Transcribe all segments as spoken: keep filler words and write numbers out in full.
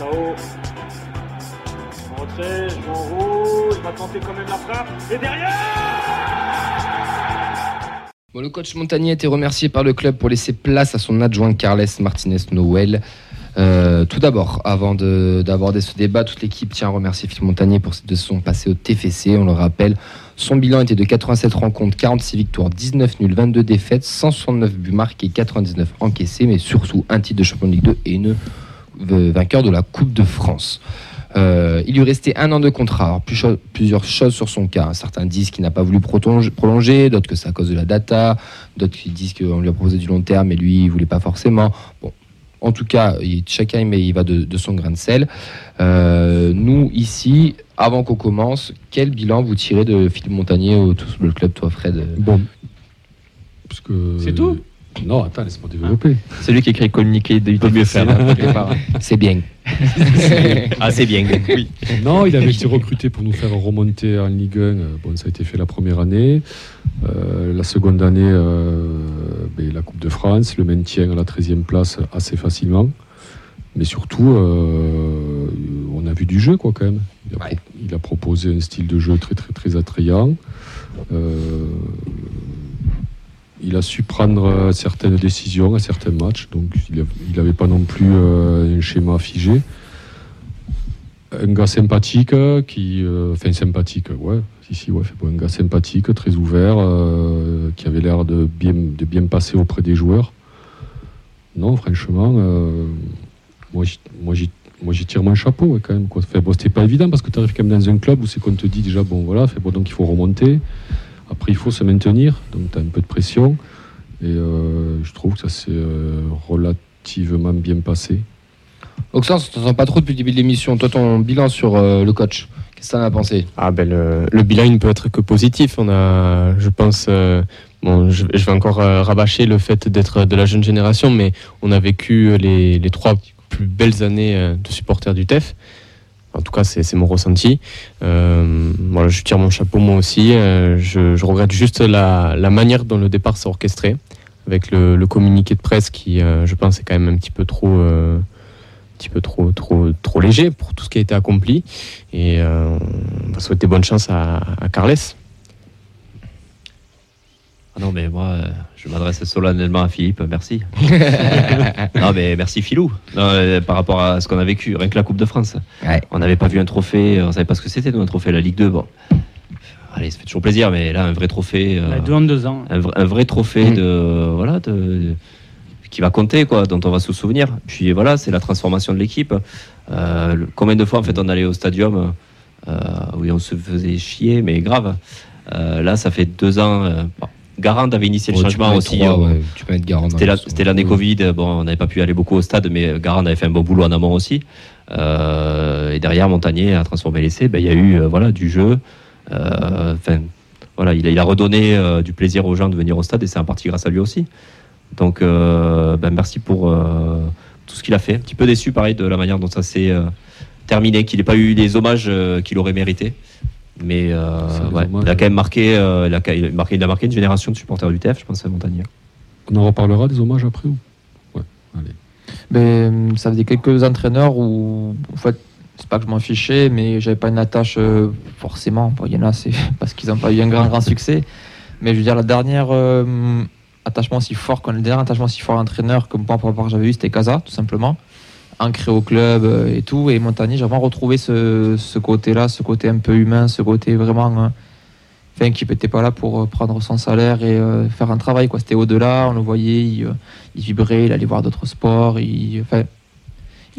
Sao. En retrait, je joue en haut, il va tenter quand même la frappe. Et derrière bon, le coach Montanier a été remercié par le club pour laisser place à son adjoint Carles Martínez Novell. Euh, tout d'abord, avant de, d'aborder ce débat, toute l'équipe tient à remercier Philippe Montanier pour son passé au T F C. On le rappelle, son bilan était de quatre-vingt-sept rencontres, quarante-six victoires, dix-neuf nuls, vingt-deux défaites, cent soixante-neuf buts marqués, quatre-vingt-dix-neuf encaissés, mais surtout un titre de champion de Ligue deux et une euh, vainqueur de la Coupe de France. Euh, il lui restait un an de contrat. Alors, plus cho- plusieurs choses sur son cas. Certains disent qu'il n'a pas voulu protonge- prolonger, d'autres que c'est à cause de la data, d'autres qui disent qu'on lui a proposé du long terme, mais lui, il ne voulait pas forcément. Bon. En tout cas, il, chacun mais il va de, de son grain de sel. Euh, nous, ici, avant qu'on commence, quel bilan vous tirez de Philippe Montanier au le club, toi, Fred ? Bon. Parce que... C'est tout ? Non, attends, laisse-moi développer. Ah. C'est lui qui écrit communiqué de mieux faire. C'est bien. Ah, c'est bien. Oui. Non, il avait été recruté pour nous faire remonter en Ligue un. Bon, ça a été fait la première année. Euh, la seconde année, euh, ben, la Coupe de France, le maintien à la treizième place assez facilement. Mais surtout, euh, on a vu du jeu, quoi, quand même. Il a, ouais. pro- il a proposé un style de jeu très, très, très attrayant. Euh... Il a su prendre certaines décisions à certains matchs, donc il n'avait pas non plus euh, un schéma figé. Un gars sympathique, qui, euh, enfin sympathique, ouais, si, si, ouais, un gars sympathique, très ouvert, euh, qui avait l'air de bien, de bien passer auprès des joueurs. Non, franchement, euh, moi, j'y, moi, j'y, moi j'y tire mon chapeau ouais, quand même. Quoi. Enfin, bon, c'était pas évident parce que tu arrives quand même dans un club où c'est qu'on te dit déjà, bon voilà, fait, bon, donc il faut remonter. Après, il faut se maintenir, donc tu as un peu de pression. Et euh, je trouve que ça s'est euh, relativement bien passé. Auxan, tu t'entends pas trop depuis le début de l'émission. Toi, ton bilan sur euh, le coach, qu'est-ce que tu en as pensé ? Ah ben, le, le bilan, il ne peut être que positif. On a, je pense, euh, bon, je, je vais encore euh, rabâcher le fait d'être de la jeune génération, mais on a vécu les, les trois plus belles années euh, de supporters du T E F. En tout cas, c'est, c'est mon ressenti. Euh, voilà, je tire mon chapeau moi aussi. Euh, je, je regrette juste la, la manière dont le départ s'est orchestré, avec le, le communiqué de presse qui, euh, je pense, est quand même un petit peu trop, euh, un petit peu trop, trop, trop léger pour tout ce qui a été accompli. Et euh, on va souhaiter bonne chance à, à Carles. Ah non, mais moi, je m'adresse solennellement à Philippe, merci. Non, mais merci Philou, non, par rapport à ce qu'on a vécu, rien que la Coupe de France. Ouais. On n'avait pas vu un trophée, on ne savait pas ce que c'était, nous, un trophée, la Ligue deux. Bon. Allez, ça fait toujours plaisir, mais là, un vrai trophée. Euh, deux en deux ans. Un, un vrai trophée mmh. de, voilà, de, de, qui va compter, quoi, dont on va se souvenir. Puis voilà, c'est la transformation de l'équipe. Euh, le, combien de fois, en fait, on allait au stadium euh, où on se faisait chier, mais grave. Euh, là, ça fait deux ans. Euh, bon. Garande avait initié oh, le changement aussi. Trois, euh, ouais. Tu peux être Garande. C'était, la, c'était l'année oui. Covid. Bon, on n'avait pas pu aller beaucoup au stade, mais Garande avait fait un bon boulot en amont aussi. Euh, et derrière, Montanier a transformé l'essai. Ben, il y a eu euh, voilà, du jeu. Euh, voilà, il, a, il a redonné euh, du plaisir aux gens de venir au stade et c'est en partie grâce à lui aussi. Donc, euh, ben, merci pour euh, tout ce qu'il a fait. Un petit peu déçu, pareil, de la manière dont ça s'est euh, terminé, qu'il n'ait pas eu les hommages euh, qu'il aurait mérités. Mais euh, ouais, il a quand même marqué, euh, il, a, il, a marqué, il a marqué une génération de supporters du T F, je pense à Montanier. On en reparlera des hommages après ou ouais, allez. Mais ça faisait quelques entraîneurs où, en fait, c'est pas que je m'en fichais, mais j'avais pas une attache euh, forcément. Il y en a, c'est parce qu'ils n'ont pas eu un grand, grand succès. Mais je veux dire, la dernière euh, attachement si fort, quand le dernier attachement si fort à l'entraîneur, comme par rapport à que j'avais eu, c'était Casa, tout simplement. Ancré au club et tout, et Montanier, j'ai vraiment retrouvé ce, ce côté-là, ce côté un peu humain, ce côté vraiment, hein, enfin, qui n'était pas là pour prendre son salaire et euh, faire un travail, quoi. C'était au-delà, on le voyait, il, il vibrait, il allait voir d'autres sports, il, enfin,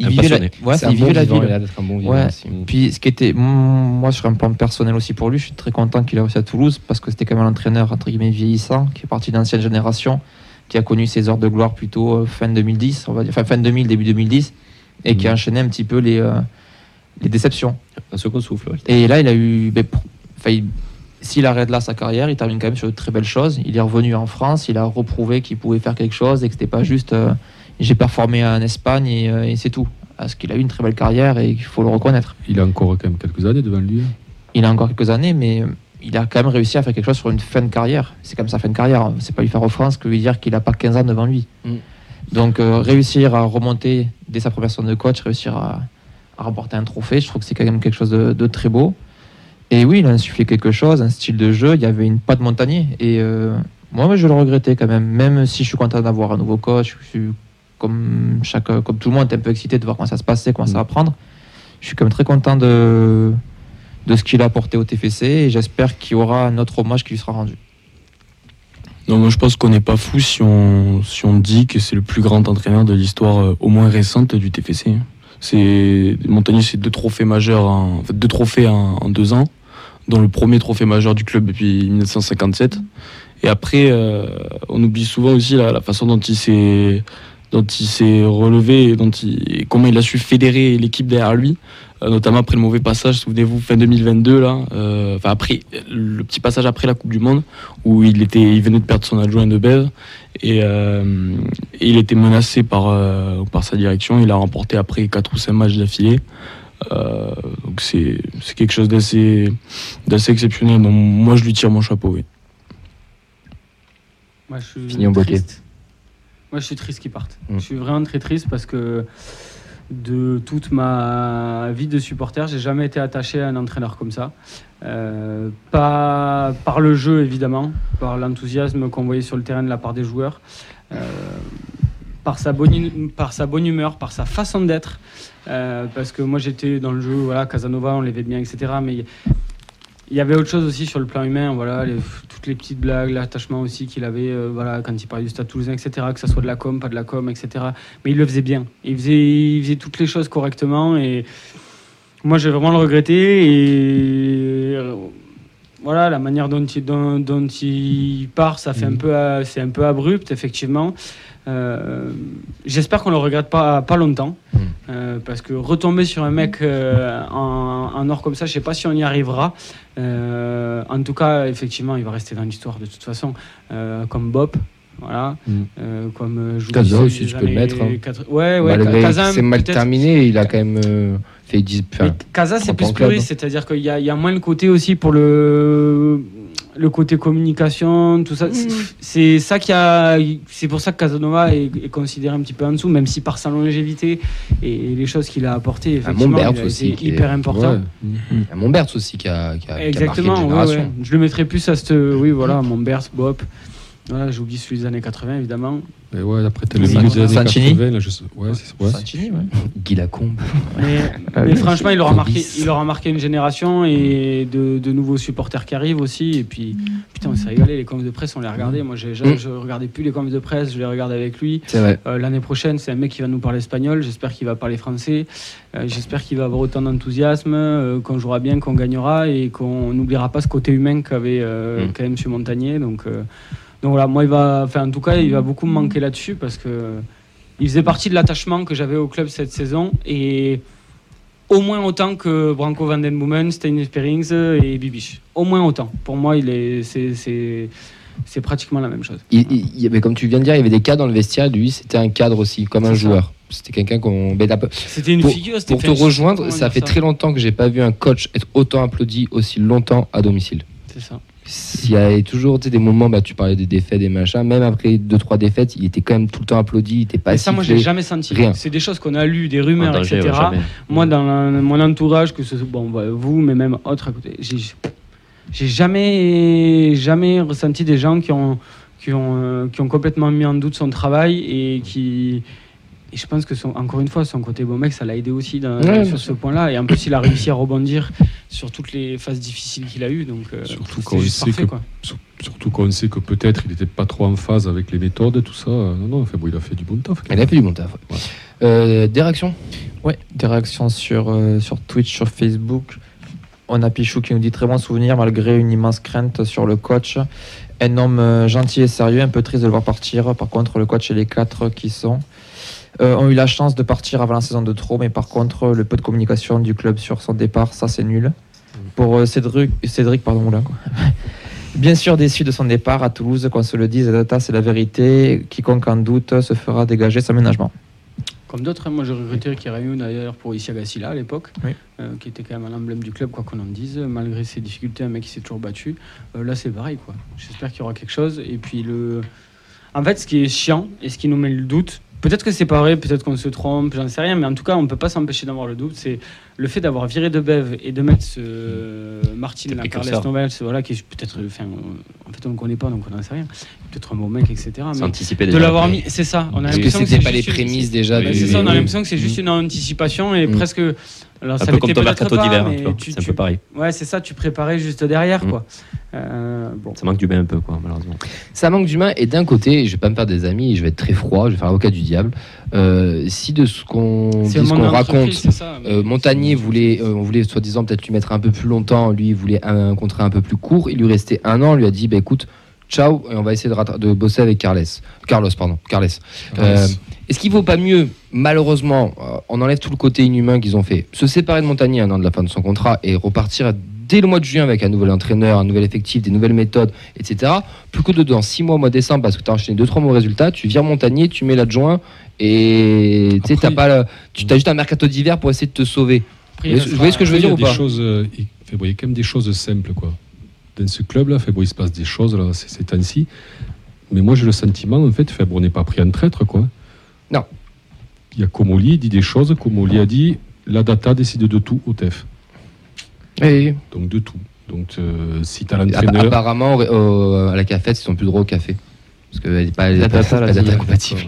il vivait la, ouais, c'est il vivait bon la vivant, ville. Il a d'être un bon vivant ouais. aussi. Puis ce qui était, moi, sur un plan personnel aussi pour lui, je suis très content qu'il ait réussi à Toulouse parce que c'était quand même un entraîneur entre guillemets vieillissant, qui est parti d'une ancienne génération, qui a connu ses heures de gloire plutôt fin deux mille dix, on va dire, enfin fin deux mille, début deux mille dix. Et qui a enchaîné un petit peu les, euh, les déceptions. Un second souffle. Ouais. Et là, il a eu. Ben, il, s'il arrête là sa carrière, il termine quand même sur de très belles choses. Il est revenu en France, il a reprouvé qu'il pouvait faire quelque chose et que c'était pas juste euh, j'ai performé en Espagne et, euh, et c'est tout. Parce qu'il a eu une très belle carrière et il faut le reconnaître. Il a encore quand même quelques années devant lui. Il a encore quelques années, mais il a quand même réussi à faire quelque chose sur une fin de carrière. C'est comme sa fin de carrière. Hein. C'est pas lui faire offense que lui dire qu'il a pas quinze ans devant lui. Mm. Donc, euh, réussir à remonter dès sa première saison de coach, réussir à, à remporter un trophée. Je trouve que c'est quand même quelque chose de, de très beau. Et oui, il a insufflé quelque chose, un style de jeu. Il y avait une patte Montanier. Et euh, moi, je le regrettais quand même. Même si je suis content d'avoir un nouveau coach, je suis comme, chaque, comme tout le monde, un peu excité de voir comment ça se passait, comment ça va prendre. Je suis quand même très content de, de ce qu'il a apporté au T F C et j'espère qu'il y aura un autre hommage qui lui sera rendu. Non, moi je pense qu'on n'est pas fou si on, si on dit que c'est le plus grand entraîneur de l'histoire au moins récente du T F C. C'est, Montanier, c'est deux trophées majeurs, en, en fait, deux trophées en, en deux ans, dont le premier trophée majeur du club depuis dix-neuf cent cinquante-sept. Et après, euh, on oublie souvent aussi la, la façon dont il s'est... dont il s'est relevé et, dont il, et comment il a su fédérer l'équipe derrière lui, euh, notamment après le mauvais passage, souvenez-vous, fin deux mille vingt-deux, là, euh, enfin après, le petit passage après la Coupe du Monde, où il, était, il venait de perdre son adjoint de Bèze, et, euh, et il était menacé par, euh, par sa direction, il a remporté après quatre ou cinq matchs d'affilée, euh, donc c'est, c'est quelque chose d'assez, d'assez exceptionnel, donc moi je lui tire mon chapeau, oui. Moi je suis Fini en triste. Moi, je suis triste qu'ils partent. Mmh. Je suis vraiment très triste parce que de toute ma vie de supporter, j'ai jamais été attaché à un entraîneur comme ça. Euh, pas par le jeu, évidemment, par l'enthousiasme qu'on voyait sur le terrain de la part des joueurs, euh, par, sa bonne, par sa bonne humeur, par sa façon d'être. Euh, parce que moi, j'étais dans le jeu, voilà, Casanova, on l'avait bien, et cetera. Mais il y avait autre chose aussi sur le plan humain, voilà, les, toutes les petites blagues, l'attachement aussi qu'il avait, euh, voilà, quand il parlait du Stade Toulousain, et cetera, que ça soit de la com, pas de la com, et cetera. Mais il le faisait bien, il faisait, il faisait toutes les choses correctement et moi je vais vraiment le regretter et euh, voilà, la manière dont il, dont, dont il part, ça fait un peu, c'est un peu abrupt effectivement. Euh, j'espère qu'on ne le regrette pas, pas longtemps mmh. euh, parce que retomber sur un mec euh, en, en or comme ça, je ne sais pas si on y arrivera. Euh, en tout cas, effectivement, il va rester dans l'histoire de toute façon, euh, comme Bob. Voilà. Mmh. Euh, comme Casa aussi, tu peux le mettre. Hein. quatre... Ouais, ouais, Casa, c'est mal peut-être... terminé, il a quand même euh, fait dix. Enfin, Casa, c'est plus puriste, c'est-à-dire qu'il y a, il y a moins le côté aussi pour le. Le côté communication, tout ça, c'est, c'est ça qui a, c'est pour ça que Casanova est, est considéré un petit peu en dessous, même si par sa longévité et, et les choses qu'il a apportées, effectivement, ah, il a aussi, été hyper est, important. Ouais. À Montbertz aussi qui a, qui a, exactement, qui a marqué une génération. Ouais, ouais. Je le mettrais plus à cette, oui voilà, Montbertz, Bob. Voilà, j'oublie celui des années quatre-vingts évidemment. Mais ouais, après t'as le milieu des années quatre-vingts, là, je sais, ouais, c'est ouais. Santini, ouais. Guy Lacombe. Mais, mais franchement, il aura marqué, il aura marqué une génération et de, de nouveaux supporters qui arrivent aussi. Et puis, putain, on s'est régalé les confs de presse, on les regardait. Moi, j'ai, je regardais plus les confs de presse, je les regarde avec lui. C'est vrai. Euh, l'année prochaine, c'est un mec qui va nous parler espagnol. J'espère qu'il va parler français. Euh, j'espère qu'il va avoir autant d'enthousiasme, euh, qu'on jouera bien, qu'on gagnera et qu'on n'oubliera pas ce côté humain qu'avait euh, mm. quand même ce Montanier. Donc euh, Donc voilà, moi, il va, enfin, en tout cas, il va beaucoup me manquer là-dessus parce qu'il faisait partie de l'attachement que j'avais au club cette saison et au moins autant que Branco Van den Boomen, Stijn Spierings et Bibiche. Au moins autant. Pour moi, il est, c'est, c'est, c'est pratiquement la même chose. Il, il, mais comme tu viens de dire, il y avait des cadres dans le vestiaire. Lui, c'était un cadre aussi, comme c'est un ça. joueur. C'était quelqu'un qu'on... C'était une pour, figure. C'était pour te rejoindre, ça fait ça. très longtemps que je n'ai pas vu un coach être autant applaudi aussi longtemps à domicile. C'est ça. Il y avait toujours des moments, bah, tu parlais des défaites, des machins, même après deux trois défaites, il était quand même tout le temps applaudi, il était pas sifflé. Ça, moi, je l'ai jamais senti. Rien. C'est des choses qu'on a lues, des rumeurs, danger, et cetera. Ouais, moi, dans la, mon entourage, que ce soit bon, bah, vous, mais même autres à côté, j'ai, j'ai jamais, jamais ressenti des gens qui ont, qui, ont, euh, qui ont complètement mis en doute son travail et qui. Et je pense que, son, encore une fois, son côté beau mec, ça l'a aidé aussi dans, ouais, sur ce point-là. Et en plus, il a réussi à rebondir sur toutes les phases difficiles qu'il a eues. Donc, surtout, euh, quand on sait parfait, que, surtout quand on sait que peut-être il n'était pas trop en phase avec les méthodes, tout ça. Non, non, enfin, bon, il a fait du bon taf. Il a fait du bon taf, ouais. Ouais. Euh, Des réactions ? Oui, des réactions sur, euh, sur Twitch, sur Facebook. On a Pichou qui nous dit très bon souvenir, malgré une immense crainte sur le coach. Un homme gentil et sérieux, un peu triste de le voir partir. Par contre, le coach et les quatre qui sont... Euh, ont eu la chance de partir avant la saison de trop, mais par contre, le peu de communication du club sur son départ, ça c'est nul. Pour euh, Cédric, Cédric pardon, là, quoi. Bien sûr, déçu de son départ à Toulouse, qu'on se le dise, la data c'est la vérité, quiconque en doute se fera dégager son ménagement. Comme d'autres, moi j'ai regretté qu'il y aurait eu d'ailleurs pour Issiaga Sylla à l'époque, oui. euh, qui était quand même un emblème du club, quoi qu'on en dise. Malgré ses difficultés, un mec qui s'est toujours battu. Euh, là c'est pareil, quoi. J'espère qu'il y aura quelque chose. Et puis, le... en fait, ce qui est chiant et ce qui nous met le doute, Peut-être que c'est pas vrai, peut-être qu'on se trompe, j'en sais rien, mais en tout cas, on peut pas s'empêcher d'avoir le doute. C'est le fait d'avoir viré de Bèze et de mettre ce Martínez, Carles Novell, voilà, qui est peut-être, enfin, en fait, on le connaît pas, donc on n'en sait rien. Peut-être un bon mec, et cetera. Mais anticiper de l'avoir mis, c'est ça. On a oui, l'impression que c'était pas les prémices une... déjà. Ben, du... C'est ça, on a l'impression que c'est juste une anticipation et mmh. presque. Alors, un ça peu comme ton mercato d'hiver, tu vois, tu, c'est un tu... peu pareil. Ouais, c'est ça, tu préparais juste derrière, mmh. quoi. Euh, bon. Ça manque d'humain un peu, quoi, malheureusement. Ça manque d'humain, et d'un côté, je vais pas me faire des amis, je vais être très froid, je vais faire l'avocat du diable. Euh, si de ce qu'on, dit, ce qu'on raconte, ça, euh, Montanier voulait, euh, on voulait soi-disant peut-être lui mettre un peu plus longtemps, lui il voulait un, un contrat un peu plus court, il lui restait un an, on lui a dit, bah écoute, ciao, et on va essayer de, rat- de bosser avec Carles. Carlos, pardon, Carles. Euh, est-ce qu'il vaut pas mieux, malheureusement, euh, on enlève tout le côté inhumain qu'ils ont fait, se séparer de Montanier un an de la fin de son contrat et repartir à, dès le mois de juin avec un nouvel entraîneur, un nouvel effectif, des nouvelles méthodes, et cetera. Plus que dans six mois, mois de décembre, parce que tu as enchaîné deux trois mauvais résultats, tu vires Montanier, tu mets l'adjoint et après, t'as pas le, tu as juste un mercato d'hiver pour essayer de te sauver. Après, vous voyez sera... ce que je veux dire ou pas choses, euh, il, fait, bon, il y a quand même des choses simples, quoi. Dans ce club-là, fait, bon, il se passe des choses là, ces, ces temps-ci. Mais moi, j'ai le sentiment, en fait, fait, bon, on n'est pas pris en traître, quoi. Non. Il y a Comolli, il dit des choses. Comolli a dit, la data décide de tout au T E F. Oui. Donc, de tout. Donc, euh, si tu as l'entraîneur... Apparemment, euh, à la cafette, ils sont plus droits au café. Parce qu'elle n'est pas, la data, pas, la data compatible.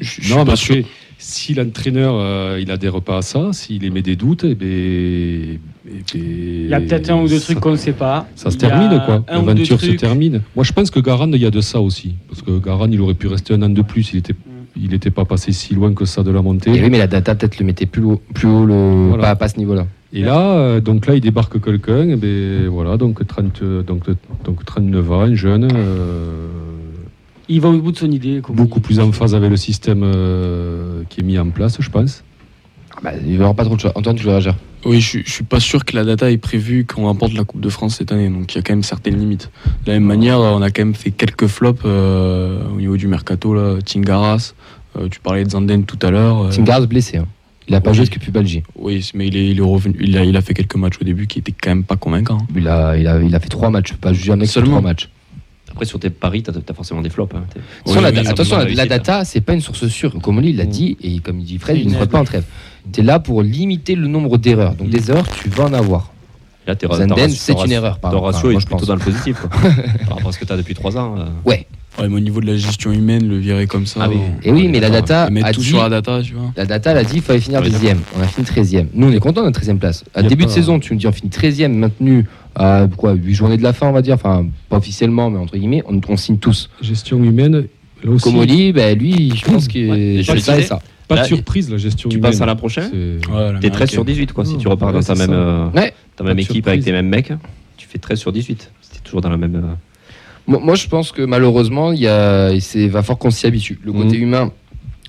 Je, je non, parce que si l'entraîneur, euh, il adhère pas à ça, s'il émet des doutes, eh bien, eh bien, il y a peut-être un ou deux trucs ça, qu'on ne sait pas. Ça se termine, quoi. L'aventure se termine. Moi, je pense que Garande, il y a de ça aussi. Parce que Garande, il aurait pu rester un an de plus. Il était... Il n'était pas passé si loin que ça de la montée. Et oui, mais la data peut-être le mettait plus haut, plus haut le... voilà. pas, pas à ce niveau-là. Et là, donc là, il débarque quelqu'un, et ben, voilà, donc, trente, donc, donc trente-neuf ans, un jeune. Euh, il va au bout de son idée. Beaucoup il... plus en phase avec le système euh, qui est mis en place, je pense. Ah bah, il ne va y avoir pas trop de choix. Antoine, tu veux réagir ? Oui, je ne suis pas sûr que la data est prévue quand on remporte la Coupe de France cette année, donc il y a quand même certaines limites. De la même manière, on a quand même fait quelques flops euh, au niveau du mercato, là. Tingaras, euh, tu parlais de Zanden tout à l'heure. Euh... Tingaras blessé, hein. Il n'a pas ouais. joué depuis Belgique. Oui, mais il, est, il, est revenu, il, a, il a fait quelques matchs au début qui n'étaient quand même pas convaincants. Il a, il a, il a fait trois matchs, pas juger un mec sur trois matchs. Après, sur tes paris, tu as forcément des flops. Hein. Oui, la da- oui, attention, la, la data, ce n'est pas une source sûre. Comme lui, il l'a dit, et comme il dit Fred, il ne croit pas en trêve. Tu es là pour limiter le nombre d'erreurs. Donc, des erreurs, tu vas en avoir. Là, t'es Zenden, t'es c'est t'es une erreur. Ton ratio est plutôt dans le positif, quoi. Par rapport à ce que tu as depuis trois ans. Euh... Ouais. Ouais, mais au niveau de la gestion humaine, le virer comme ça. Ah oui. Et oui, mais la data. Mettre tout dit, sur la data, tu vois. La data, elle a dit qu'il fallait finir ouais, dixième. On a fini treizième. Nous, on est content de notre treizième place. À début pas... de saison, tu me dis on finit treizième, maintenu à quoi, huit journées de la fin, on va dire. Enfin, pas officiellement, mais entre guillemets, on, on signe tous. Gestion humaine, là aussi. Comolli, ben, lui, je pense qu'il ouais, je ça et ça. Pas là, de surprise, la gestion tu humaine. Tu passes à la prochaine. Ouais, t'es treize sur dix-huit, quoi. Oh, si tu repars ouais, dans ta même, euh, ouais. ta même équipe avec tes mêmes mecs, tu fais treize sur dix-huit. C'était toujours dans la même. Euh... Moi, je pense que malheureusement, il, y a... il va falloir qu'on s'y habitue. Le côté mmh. humain,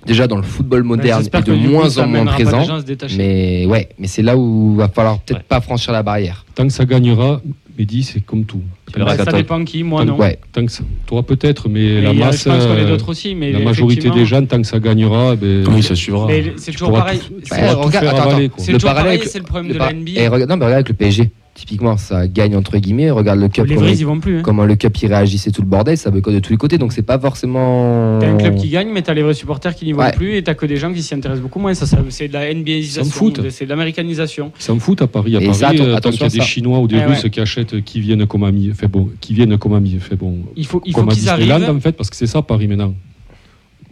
déjà dans le football moderne, est de moins coup, en moins présent. Mais ouais, mais c'est là où il va falloir peut-être ouais. pas franchir la barrière. Tant que ça gagnera, Mehdi, c'est comme tout. Bah, ça dépend qui, moi tant non. Ouais. Tant que ça... Toi peut-être, mais, mais la masse, euh, aussi, mais la majorité des gens, tant que ça gagnera, ben, oui, ça suivra. Mais c'est toujours pareil. Tout... Tu bah, regarde, attends, avaler, c'est le parallèle, c'est le problème de la N B A. Non, mais regarde avec le P S G. Typiquement, ça gagne entre guillemets. Regarde le cup. Les vrais, ils vont plus. Hein. Comment le cup il réagissait tout le bordel, ça boycotte de tous les côtés. Donc c'est pas forcément. T'as un club qui gagne, mais t'as les vrais supporters qui n'y vont ouais. plus, et t'as que des gens qui s'y intéressent beaucoup moins. Ça, ça c'est de la NBAisation, de, c'est de l'américanisation. Ils s'en foutent à Paris. À et Paris, ça, attends, attends, il y a des ça. Chinois ou des ah ouais. Russes qui achètent, qui viennent comme amis, fait bon, qui viennent comme amis, fait bon. Il faut, il faut comme qu'ils à Disneyland, arrivent. En fait, parce que c'est ça Paris maintenant.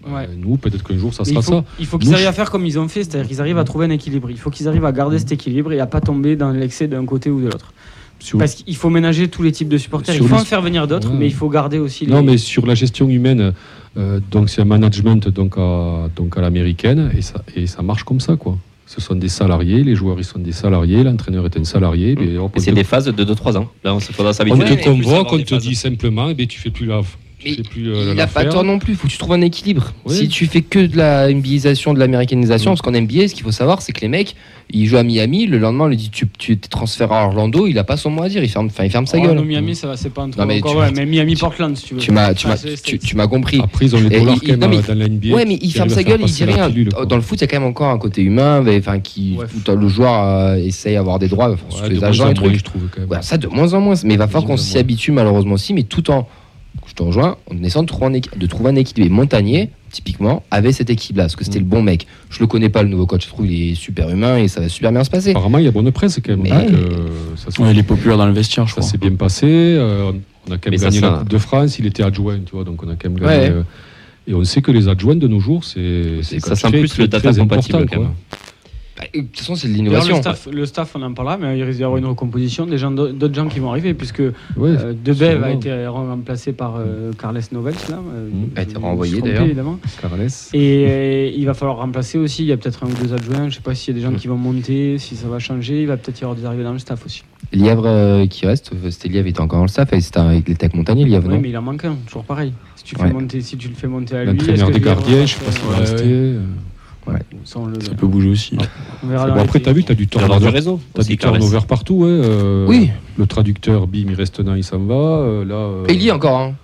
Ouais. Nous, peut-être qu'un jour, ça sera il faut, ça. Il faut qu'ils nous, arrivent à faire comme ils ont fait, c'est-à-dire qu'ils arrivent à trouver un équilibre. Il faut qu'ils arrivent à garder cet équilibre et à pas tomber dans l'excès d'un côté ou de l'autre. Sur... Parce qu'il faut ménager tous les types de supporters. Sur il faut le... en faire venir d'autres, ouais. mais il faut garder aussi. Non, les... mais sur la gestion humaine, euh, donc c'est un management donc à, donc à l'américaine et ça, et ça marche comme ça, quoi. Ce sont des salariés, les joueurs ils sont des salariés, l'entraîneur est un salarié. Mmh. Hop, c'est te... des phases de deux trois ans. Là, on se faudra s'habituer. On te convoque, on te dit simplement, eh bien, tu fais plus la. Mais plus, euh, il n'a pas tort non plus, il faut que tu trouves un équilibre. Oui. Si tu fais que de la N B A isation, de l'américanisation, oui. parce qu'en N B A, ce qu'il faut savoir, c'est que les mecs, ils jouent à Miami, le lendemain, on lui dit tu, tu te transfères à Orlando, il n'a pas son mot à dire, il ferme, il ferme sa oh, gueule. Non, Miami, ça va, c'est pas un truc. Mais, ouais, mais Miami-Portland, si tu veux. Tu m'as, tu ah, m'as, tu, tu m'as compris. Après, ils ont les dollars quand même dans la N B A. Ouais, mais il ferme sa gueule, il dit rien. Dans le foot, il y a quand même encore un côté humain, qui le joueur essaye d'avoir des droits, les agents et trucs. Ça, de moins en moins. Mais il va falloir qu'on s'y habitue, malheureusement aussi, mais tout en. Je te rejoins, en essayant de trouver un équilibre. Montanier, typiquement, avait cette équipe-là, parce que c'était mmh. le bon mec. Je le connais pas, le nouveau coach, je trouve il est super humain et ça va super bien se passer. Apparemment, il y a bonne presse quand même. Mais... Donc, euh, ça ouais, il est populaire dans le vestiaire, je crois. Ça s'est bien passé. Euh, on a quand même mais gagné ça, ça, la Coupe de France. Il était adjoint, tu vois, donc on a quand même gagné. Ouais. Euh, et on sait que les adjoints de nos jours, c'est, c'est ça sent plus le data compatible. Quoi. Bah, de toute façon, c'est de l'innovation. Le staff, le staff, on en parlera, mais il risque d'y avoir une recomposition, des gens, d'autres gens qui vont arriver, puisque ouais, euh, de Bèze a été remplacé par euh, Carles Novell, là, euh, a été renvoyé d'ailleurs, évidemment. Carles. Et euh, il va falloir remplacer aussi. Il y a peut-être un ou deux adjoints. Je ne sais pas s'il y a des gens qui vont monter, si ça va changer. Il va peut-être y avoir des arrivées dans le staff aussi. Lièvre euh, qui reste, c'était Lièvre était encore dans le staff, et c'était avec les Tech Montanier, Lièvre. Oui, mais il en manque un. Toujours pareil. Si tu, ouais. fais monter, si tu le fais monter à l'entraîneur lui. L'entraîneur des gardiens, je ne sais pas s'il va rester. Ouais. Le... Ça peut bouger aussi. On verra bon, après, tu as vu, tu as du turnover turn partout. Ouais. Euh, oui. Le traducteur, bim, il reste là, il s'en va. Euh, là, euh... Et il y est encore. Hein.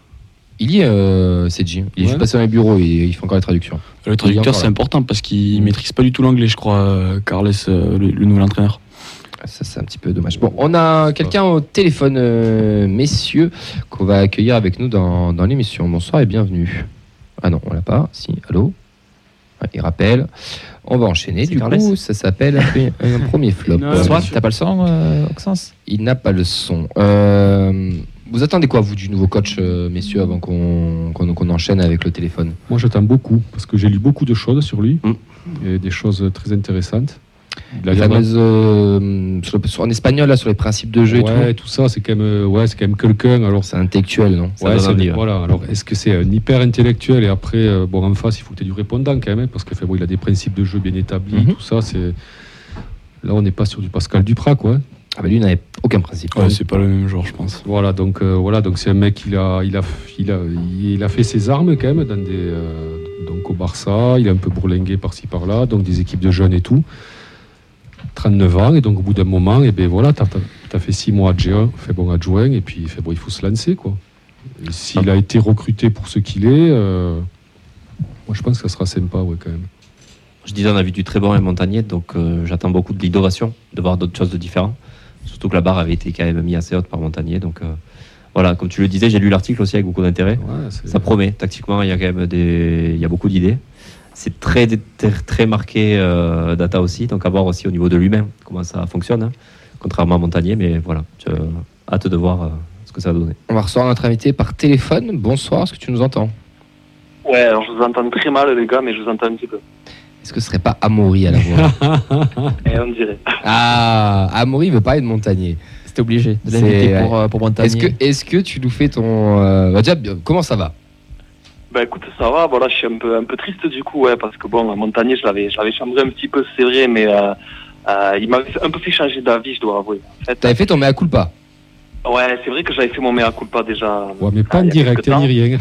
Il y est, euh, C G. Il est ouais. juste passé dans les bureaux et il fait encore les traductions. Le traducteur, c'est là. important parce qu'il mmh. maîtrise pas du tout l'anglais, je crois, Carles, euh, le, le nouvel entraîneur. Ça, c'est un petit peu dommage. Bon, on a quelqu'un au téléphone, euh, messieurs, qu'on va accueillir avec nous dans, dans l'émission. Bonsoir et bienvenue. Ah non, on l'a pas. Si, allô? Il rappelle. On va enchaîner. C'est du Carles. Coup, ça s'appelle un premier flop. Non, euh, t'as pas le son, euh, Oxens ? Il n'a pas le son. Euh, vous attendez quoi, vous, du nouveau coach, euh, messieurs, avant qu'on, qu'on, qu'on enchaîne avec le téléphone ? Moi, j'attends beaucoup, parce que j'ai lu beaucoup de choses sur lui, mm. et des choses très intéressantes. La fameuse, euh, sur le, sur, en espagnol, là, sur les principes de jeu, ouais, et tout. tout ça, c'est quand même, ouais, c'est quand même quelqu'un. Alors, c'est intellectuel, non ? Ça ouais, c'est, dire. Voilà. Alors, est-ce que c'est un hyper intellectuel ? Et après, euh, bon, en face, il faut que tu aies du répondant quand même, parce que, bon, il a des principes de jeu bien établis, mm-hmm. tout ça. C'est là, on n'est pas sur du Pascal Dupraz, quoi. Ah ben lui, il n'avait aucun principe. Ouais, c'est pas le même genre, je pense. Voilà, donc euh, voilà, donc c'est un mec, il a, il a, il a, il a fait ses armes quand même dans des, euh, donc au Barça, il a un peu bourlingué par-ci par-là, donc des équipes de jeunes et tout. trente-neuf ans, et donc au bout d'un moment, et ben voilà, t'as, t'as fait six mois adjoint, fait bon adjoint, et puis fait bon, il faut se lancer, quoi. Et s'il a été recruté pour ce qu'il est, euh, moi je pense que ça sera sympa, ouais, quand même. Je disais, on a vu du très bon et Montanier, donc euh, j'attends beaucoup de l'innovation, de voir d'autres choses de différentes. Surtout que la barre avait été quand même mise assez haute par Montanier, donc euh, voilà, comme tu le disais, j'ai lu l'article aussi avec beaucoup d'intérêt. Ouais, ça promet, tactiquement, il y a quand même des, il y a beaucoup d'idées. C'est très, très, très marqué euh, data aussi, donc à voir aussi au niveau de lui-même comment ça fonctionne, hein, contrairement à Montanier, mais voilà, je, hâte de voir euh, ce que ça va donner. On va recevoir notre invité par téléphone. Bonsoir, est-ce que tu nous entends ? Ouais, alors je vous entends très mal les gars, mais je vous entends un petit peu. Est-ce que ce serait pas Amaury à la voix ? Et on dirait. Ah, Amaury veut parler de Montanier. C'était obligé de l'inviter pour, euh, pour Montanier. Est-ce que, est-ce que tu nous fais ton... Euh... Bah, déjà, comment ça va ? Bah écoute, ça va, voilà, je suis un peu un peu triste du coup, ouais, parce que bon, Montanier, je l'avais je l'avais chambré un petit peu, c'est vrai, mais euh, euh, il m'avait un peu fait changer d'avis, je dois avouer. En fait, t'avais fait ton mea culpa. Ouais, c'est vrai que j'avais fait mon mea culpa déjà. Ouais, mais pas en direct, ni rien.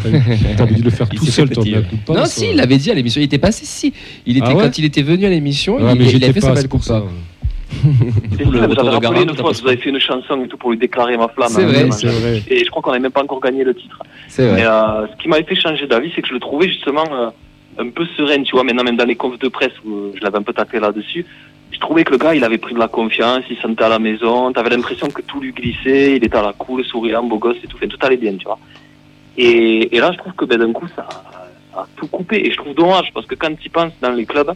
T'avais dû le faire il tout seul, ton mea culpa. Non, si, il l'avait dit à l'émission, il était passé, si. Il était ah ouais quand il était venu à l'émission, ouais, il, il avait fait sa mea culpa. Du coup, le j'avais rappelé Garande, une fois que vous avez fait une chanson et tout pour lui déclarer ma flamme. C'est vrai, c'est vrai. Et je crois qu'on n'avait même pas encore gagné le titre. C'est vrai. Mais euh, ce qui m'avait fait changer d'avis, c'est que je le trouvais justement euh, un peu serein, tu vois. Maintenant, même dans les confs de presse où je l'avais un peu taclé là-dessus, je trouvais que le gars, il avait pris de la confiance, il sentait à la maison, t'avais l'impression que tout lui glissait, il était à la cool, souriant, beau gosse et tout, enfin, tout allait bien, tu vois. Et, et là, je trouve que ben, d'un coup, ça, ça a tout coupé. Et je trouve dommage parce que quand tu penses dans les clubs,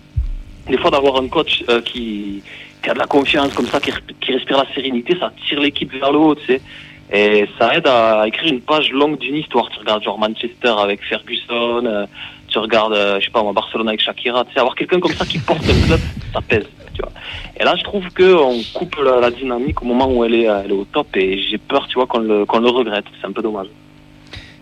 des fois d'avoir un coach euh, qui, qui a de la confiance comme ça, qui, qui respire la sérénité, ça tire l'équipe vers le haut, tu sais. Et ça aide à écrire une page longue d'une histoire. Tu regardes genre Manchester avec Ferguson, euh, tu regardes, euh, je sais pas, Barcelone avec Shakira, tu sais, avoir quelqu'un comme ça qui porte un club, ça pèse, tu vois. Et là, je trouve qu'on coupe la, la dynamique au moment où elle est, elle est au top et j'ai peur, tu vois, qu'on le, qu'on le regrette. C'est un peu dommage.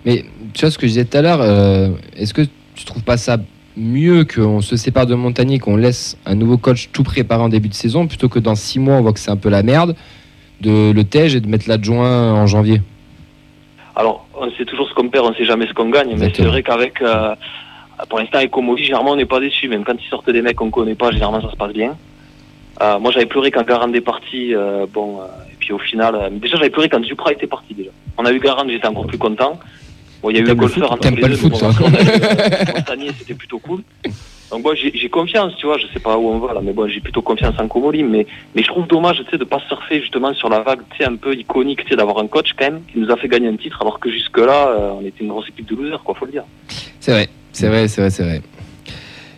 Mais tu vois ce que je disais tout à l'heure, euh, est-ce que tu trouves pas ça mieux qu'on se sépare de Montanier, qu'on laisse un nouveau coach tout préparé en début de saison, plutôt que dans six mois on voit que c'est un peu la merde, de le tège et de mettre l'adjoint en janvier. Alors on sait toujours ce qu'on perd, on sait jamais ce qu'on gagne. Exactement. Mais c'est vrai qu'avec euh, pour l'instant avec Comolli, généralement on n'est pas déçu, même quand ils sortent des mecs qu'on connaît pas, généralement ça se passe bien. Euh, moi j'avais pleuré quand Garande est parti, euh, bon euh, et puis au final euh, déjà j'avais pleuré quand Dupraz était parti déjà. On a eu Garande, j'étais encore plus content. Bon, il y a eu un golfeur entre les deux, foot, bon, euh, Montanier, c'était plutôt cool. Donc moi, bon, j'ai, j'ai confiance, tu vois, je sais pas où on va là, mais bon, j'ai plutôt confiance en Comolli, mais mais je trouve dommage, tu sais, de pas surfer justement sur la vague, tu sais, un peu iconique, tu sais, d'avoir un coach quand même qui nous a fait gagner un titre, alors que jusque là, euh, on était une grosse équipe de losers, quoi, faut le dire. C'est vrai. C'est vrai, c'est vrai, c'est vrai.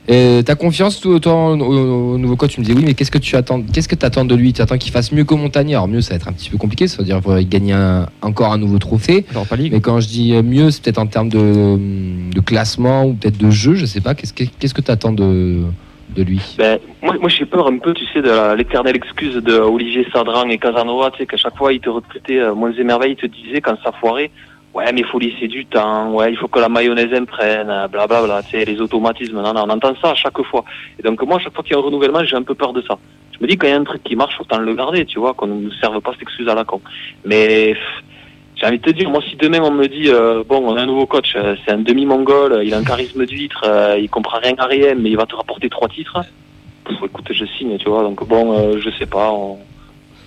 Et ta confiance, toi, toi, au nouveau coach, tu me disais oui, mais qu'est-ce que tu attends, qu'est-ce que tu attends de lui? Tu attends qu'il fasse mieux que Montanier? Alors mieux, ça va être un petit peu compliqué, ça veut dire qu'il faudrait gagner un, encore un nouveau trophée. Mais quand je dis mieux, c'est peut-être en termes de, de classement ou peut-être de jeu, je sais pas. Qu'est-ce, qu'est-ce que tu attends de, de lui? Ben, moi, moi j'ai peur un peu, tu sais, de la, l'éternelle excuse de Olivier Sadran et Casanova, tu sais, qu'à chaque fois, ils te recrutaient, euh, moi, les émerveilles, ils te disaient quand ça foirait. Ouais, mais il faut laisser du temps, ouais, il faut que la mayonnaise imprègne, blablabla, tu sais, les automatismes, non, non, on entend ça à chaque fois. Et donc, moi, à chaque fois qu'il y a un renouvellement, j'ai un peu peur de ça. Je me dis, quand il y a un truc qui marche, autant le garder, tu vois, qu'on ne nous serve pas cette excuse à la con. Mais, pff, j'ai envie de te dire, moi, si demain, on me dit, euh, bon, on a un nouveau coach, euh, c'est un demi-mongol, il a un charisme d'huître, euh, il comprend rien à rien, mais il va te rapporter trois titres, pff, écoute, je signe, tu vois, donc bon, euh, je sais pas, on...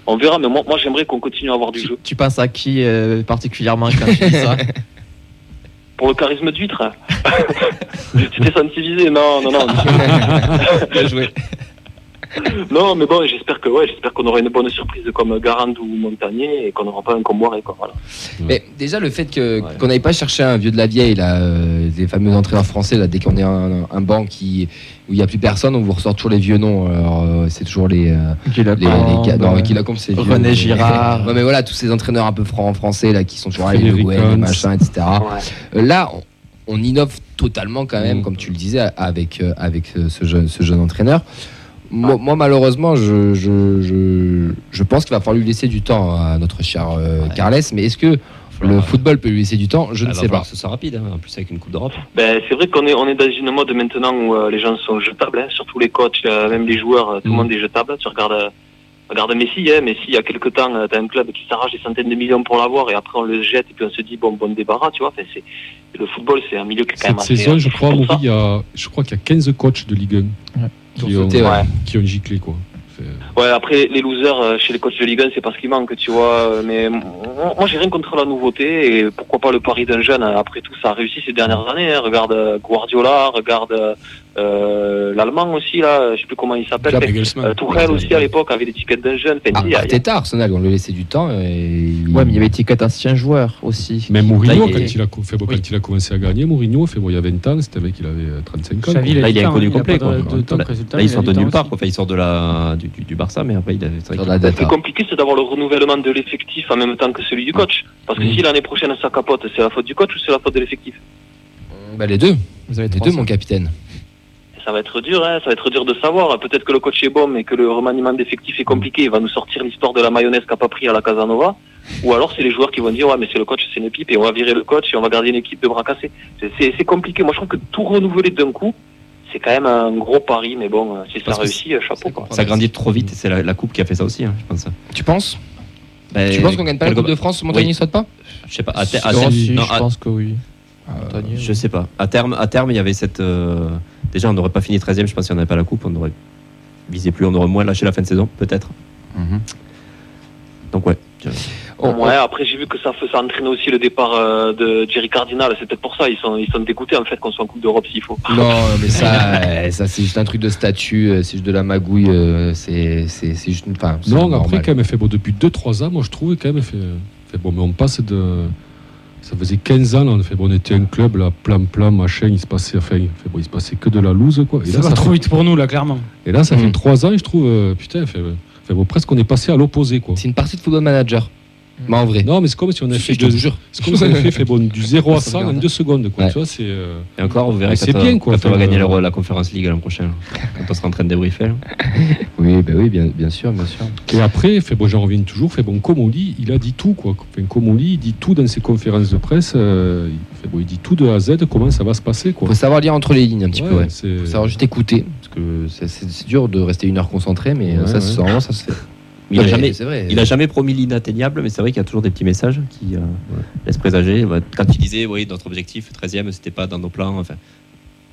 On verra, mais moi, moi j'aimerais qu'on continue à avoir du tu, jeu. Tu penses à qui euh, particulièrement quand tu dis ça? Pour le charisme d'huître. Tu t'es senti visé? Non, non, non. Bien joué. Non, mais bon, j'espère que ouais, j'espère qu'on aura une bonne surprise comme Garande ou Montanier et qu'on n'aura pas un comboiré, quoi. Voilà. Mais déjà le fait que ouais. qu'on n'aille pas chercher un vieux de la vieille, là, euh, les fameux entraîneurs français, là, dès qu'on est un, un banc qui où il y a plus personne, on vous ressort toujours les vieux noms. Alors euh, c'est toujours les euh, qui la les, les, les, non, qui la compte, c'est vieux, René Girard. Ouais, mais voilà, tous ces entraîneurs un peu francs français là qui sont toujours les ouais, machin, et cetera. Ouais. Euh, là. On, On innove totalement quand même, mmh. comme tu le disais, avec, avec ce, jeune, ce jeune entraîneur. Moi, ah. moi malheureusement, je, je, je, je pense qu'il va falloir lui laisser du temps à notre cher euh, ouais. Carles. Mais est-ce que le football peut lui laisser du temps? Je ah, ne sais pas. Ce sera rapide, hein, en plus avec une Coupe d'Europe. Ben, c'est vrai qu'on est, on est dans une mode maintenant où euh, les gens sont jetables, hein, surtout les coachs, euh, même les joueurs, euh, tout le mmh. monde est jetable. Tu regardes... Euh, Regarde Messi, hein, Messi, il y a quelques temps, t'as un club qui s'arrache des centaines de millions pour l'avoir et après on le jette et puis on se dit bon, bon débarras, tu vois. Enfin, c'est, le football, c'est un milieu qui est quand même assez... Cette saison, je crois, Amaury, il y a, je crois qu'il y a quinze coachs de Ligue un ouais. qui, ont, ouais. qui ont giclé, quoi. Fait... Ouais, après, les losers chez les coachs de Ligue un, c'est parce qu'ils manquent, tu vois. Mais moi, j'ai rien contre la nouveauté et pourquoi pas le pari d'un jeune. Après tout, ça a réussi ces dernières années. Hein. Regarde Guardiola, regarde... Euh, l'allemand aussi là, je sais plus comment il s'appelle, euh, Tuchel aussi à l'époque avait l'étiquette d'un jeune. Ah, Arteta, a... Arsenal, on lui laissait du temps. Et... Ouais, mais il y avait l'étiquette ancien joueur aussi. Mais Mourinho, quand il, a... fait, bon, oui. quand il a commencé à gagner, Mourinho, fait, bon, il y a vingt ans, c'était un mec qui avait trente-cinq ans. Xavi, il, là, il est inconnu complet. Quoi. De, de temps, là, résultat, là, il, il sort de nulle part. Enfin, il sort de la du, du, du Barça, mais après, il avait. Le plus compliqué, c'est d'avoir le renouvellement de l'effectif en même temps que celui du coach. Parce que si l'année prochaine ça capote, c'est la faute du coach ou c'est la faute de l'effectif? Bah les deux. Vous avez les deux, mon capitaine. Ça va être dur, hein, ça va être dur de savoir. Peut-être que le coach est bon, mais que le remaniement d'effectif est compliqué. Il va nous sortir l'histoire de la mayonnaise qu'a pas pris à la Casanova. Ou alors c'est les joueurs qui vont dire ouais, mais c'est le coach, c'est une pipe et on va virer le coach et on va garder une équipe de bras cassés. C'est, c'est, c'est compliqué. Moi, je trouve que tout renouveler d'un coup, c'est quand même un gros pari. Mais bon, si ça réussit, chapeau. Quoi. Ça grandit trop vite. Et c'est la, la coupe qui a fait ça aussi, hein, je pense. Tu penses? Ben, tu penses qu'on gagne pas la Coupe de France? Montagnier oui. saute pas? Je sais pas. À ter- à ter- si, non, je à... pense que oui. Euh, je sais pas. À terme, à terme, il y avait cette. Euh... Déjà, on n'aurait pas fini treizième, je pense, si on n'avait pas la coupe, on aurait visé plus, on aurait moins lâché la fin de saison, peut-être. Mm-hmm. Donc, ouais. Oh, ouais. Après, j'ai vu que ça, ça entraînait aussi le départ euh, de Jerry Cardinal. C'est peut-être pour ça, ils sont, ils sont dégoûtés en fait qu'on soit en Coupe d'Europe s'il faut. Non, mais ça, ça c'est juste un truc de statut, c'est juste de la magouille. Euh, c'est, c'est, c'est juste une. Enfin, non, normal. Après, quand même, fait, bon, depuis deux trois ans, moi je trouve, quand même, fait, fait, bon, mais on passe de. Ça faisait quinze ans, là, on, fait, bon, on était un club, là, plan, plan, machin, il se passait, enfin, fait, bon, il se passait que de la loose, quoi. Et ça là, va ça trop fait... vite pour nous, là, clairement. Et là, ça mmh. fait trois ans, et je trouve, euh, putain, fait, fait, bon, presque on est passé à l'opposé, quoi. C'est une partie de Football Manager, mmh. mais en vrai. Non, mais c'est comme si on avait fait, de... c'est comme si on avait fait, fait bon, du zéro à cent en deux secondes, quoi. Ouais. Tu vois, c'est, euh... Et encore, on verra quand, c'est quand, bien, quoi, quand fait, on va euh... gagner la, la Conférence League l'an prochain, quand on sera en train de débriefer. Oui, ben oui, bien, bien sûr, bien sûr. Et après, fait, bon, j'en reviens toujours. Fait, bon, Comolli, il a dit tout, quoi. Enfin, Comolli, il dit tout dans ses conférences de presse. Euh, fait, bon, il dit tout de A à Z, comment ça va se passer, quoi. Faut savoir lire entre les lignes un petit ouais, peu. Ouais. C'est... Faut savoir juste écouter, parce que c'est, c'est, c'est dur de rester une heure concentré, mais ouais, ça, ouais. Se sent, ça se fait. Il n'a jamais, jamais promis l'inatteignable, mais c'est vrai qu'il y a toujours des petits messages qui euh, ouais. laissent présager. Quand il disait, oui, notre objectif treizième, c'était pas dans nos plans. Enfin.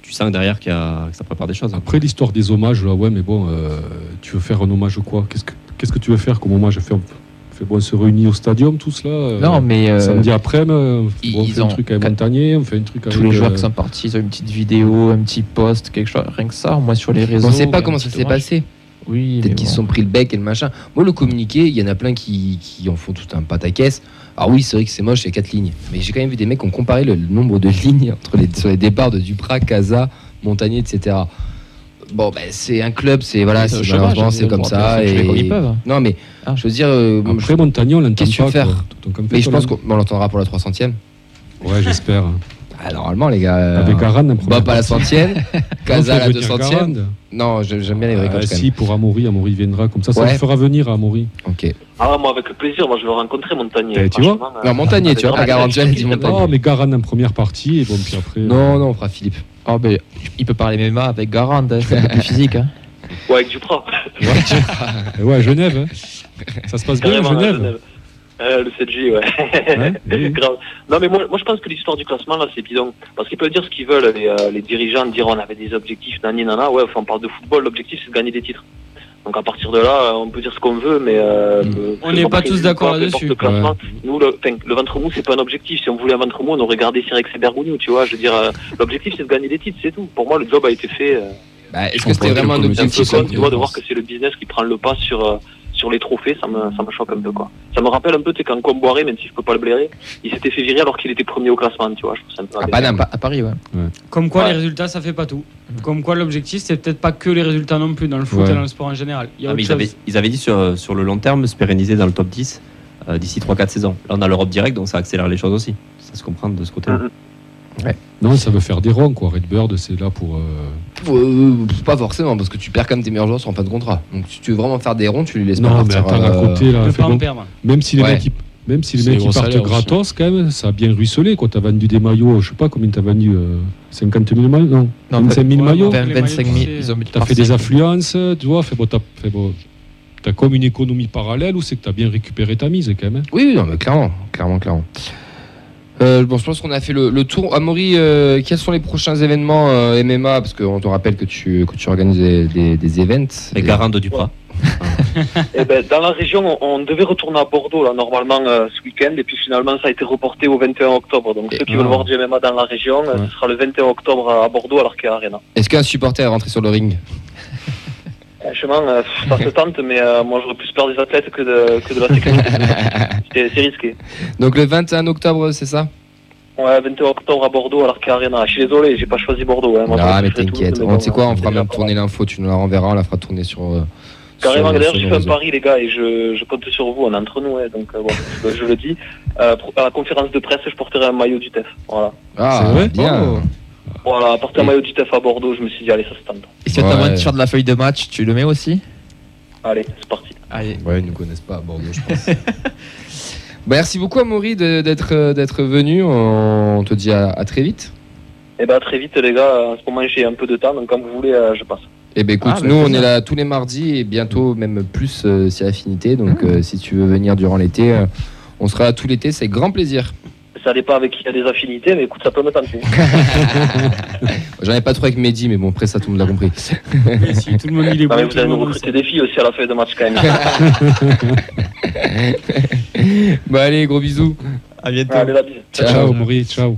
Tu sens derrière qu'il y a, que ça prépare des choses. Après l'histoire des hommages, là, ouais, mais bon, euh, tu veux faire un hommage ou quoi? Qu'est-ce que qu'est-ce que tu veux faire comme hommage? Fait, fait bon, on se réunit au stadium, tous là. Euh, non, mais euh, samedi après, on fait un truc avec Montanier, on fait un truc avec. Tous les euh, joueurs qui sont partis, ils ont une petite vidéo, un petit post, quelque chose, rien que ça. Moi sur les réseaux. On ne sait pas comment ça s'est passé. Oui, peut-être qu'ils se bon. sont pris le bec et le machin. Moi, le communiqué, il y en a plein qui, qui en font tout un pataquès. Alors oui, c'est vrai que c'est moche, il y a quatre lignes. Mais j'ai quand même vu des mecs qui ont comparé le, le nombre de lignes entre les, sur les départs de Dupraz, Casa, Montanier, et cetera. Bon, ben, c'est un club, c'est voilà, c'est malheureusement c'est comme ça. Et... Ils peuvent. Non, mais ah. je veux dire, euh, après Montanier, on l'entend pas. Faire mais je pense qu'on l'entendra pour la trois centième. Ouais, j'espère. Ah, normalement, les gars. Euh, Avec Garande, bah, pas la centième. Casa, la deux centième. Non, j'aime bien les vrais. Ah, si, pour Amaury, Amaury viendra comme ça. Ça ouais. le fera venir à Amaury. Ok. Ah, moi, avec plaisir, moi, je veux rencontrer Montanier. Eh, tu vois euh, non, Montanier, tu vois, pas Garande, j'aime dit Montanier. Non, mais Garande en première partie, et bon, puis après. Non, non, on fera Philippe. Ah, ben, il peut parler M M A avec Garande, hein, c'est un peu plus physique. Hein. Ouais, avec Dupraz. Ouais, ouais, Genève. Hein. Ça se passe bien, Genève. Genève. Euh, le sept J, ouais. ouais grave. Non, mais moi, moi, je pense que l'histoire du classement, là, c'est bidon. Parce qu'ils peuvent dire ce qu'ils veulent, les, euh, les dirigeants, dire on avait des objectifs, nani, nana. Ouais, enfin, on parle de football, l'objectif, c'est de gagner des titres. Donc, à partir de là, on peut dire ce qu'on veut, mais. Euh, on n'est pas tous d'accord là-dessus. Ouais. Nous, le, le ventre mou, c'est pas un objectif. Si on voulait un ventre mou, on aurait gardé Sirex et Bergouniou, tu vois. Je veux dire, euh, l'objectif, c'est de gagner des titres, c'est tout. Pour moi, le job a été fait. Euh, bah, est-ce que c'était vraiment un objectif? Tu vois, de voir que c'est le business qui prend le pas sur. Euh, Sur les trophées, ça me, ça me choque un peu, quoi. Ça me rappelle un peu, tu sais, quand Comboiré, même si je peux pas le blairer, il s'était fait virer alors qu'il était premier au classement, tu vois. Je trouve ça un peu à, Paname, à Paris, ouais. ouais. Comme quoi, ouais. les résultats, ça fait pas tout. Comme quoi, l'objectif, c'est peut-être pas que les résultats non plus dans le foot ouais. et dans le sport en général. Il y a ah, autre chose. Ils, avaient, ils avaient dit sur, sur le long terme, se pérenniser dans le top dix euh, d'ici trois quatre saisons. Là, on a l'Europe directe, donc ça accélère les choses aussi. Ça se comprend de ce côté-là. Mm-hmm. Ouais. Non, ça veut faire des ronds, quoi. Redbird, c'est là pour. Euh... Euh, pas forcément, parce que tu perds quand même tes meilleurs joueurs sur en fin de contrat. Donc, si tu veux vraiment faire des ronds, tu les laisses non, pas partir. Non, mais attends, euh... à côté, là, fait bon. Même si les ouais. mecs, ils... même si les mecs ils partent gratos, aussi. Quand même, ça a bien ruisselé, quoi. T'as vendu des maillots, je sais pas combien t'as vendu, euh, cinquante mille maillots, non, non vingt-cinq mille ouais, maillots. vingt-cinq mille. Ils ont mis t'as fait des affluences, tu vois. Fait bon, t'as fait bon. T'as comme une économie parallèle ou c'est que t'as bien récupéré ta mise, quand même. Hein. Oui, non, mais clairement, clairement, clairement. Euh, bon, je pense qu'on a fait le, le tour. Amaury, euh, quels sont les prochains événements euh, M M A? Parce qu'on te rappelle que tu, que tu organises des, des, des events. Les Garande de Dupraz. Et ben, dans la région, on, on devait retourner à Bordeaux là, normalement euh, ce week-end. Et puis finalement, ça a été reporté au vingt et un octobre. Donc et ceux qui non. veulent voir du M M A dans la région, ouais. ce sera le vingt et un octobre à Bordeaux alors qu'il y a Arena. Est-ce qu'un supporter est rentré sur le ring? Franchement, euh, ça se tente, mais euh, moi j'aurais plus peur des athlètes que de, que de la sécurité. c'est, c'est risqué. Donc le vingt et un octobre, c'est ça? Ouais, vingt et un octobre à Bordeaux, alors qu'à Arena. Je suis désolé, j'ai pas choisi Bordeaux. Hein. Moi, ah, mais t'inquiète. Tu sais quoi, on fera même tourner l'info, tu nous la renverras, on la fera tourner sur. Euh, Carrément, sur, d'ailleurs, sur je fais un pari, les gars, et je, je compte sur vous, on est entre nous, hein, donc euh, bon, je le dis. Euh, à la conférence de presse, je porterai un maillot du T F. Voilà. Ah, c'est vrai, bien. Oh. Voilà, à partir de maillot du T F à Bordeaux, je me suis dit, allez, ça se tente. Et si ouais. t'as un t-shirt de la feuille de match, tu le mets aussi? Allez, c'est parti. Allez. Ouais, ils ne nous connaissent pas à Bordeaux, je pense. bah, merci beaucoup, Amaury, d'être, d'être venu. On te dit à, à très vite. Eh bien, très vite, les gars. En ce moment, j'ai un peu de temps, donc quand vous voulez, je passe. Eh bien, écoute, ah, nous, on est là tous les mardis et bientôt, même plus, euh, si affinité. Donc, mmh. euh, si tu veux venir durant l'été, euh, on sera là tout l'été. C'est grand plaisir. Ça n'est pas avec qui il y a des affinités, mais écoute, ça peut me tenter. J'en ai pas trop avec Mehdi, mais bon, après ça, tout le monde l'a compris. Mais si, tout le monde, il est bah bon. Vous allez nous recruter des filles aussi à la fin de match, quand même. Bah allez, gros bisous. À bientôt. Allez, la bise. Ciao, ciao. Amaury, ciao.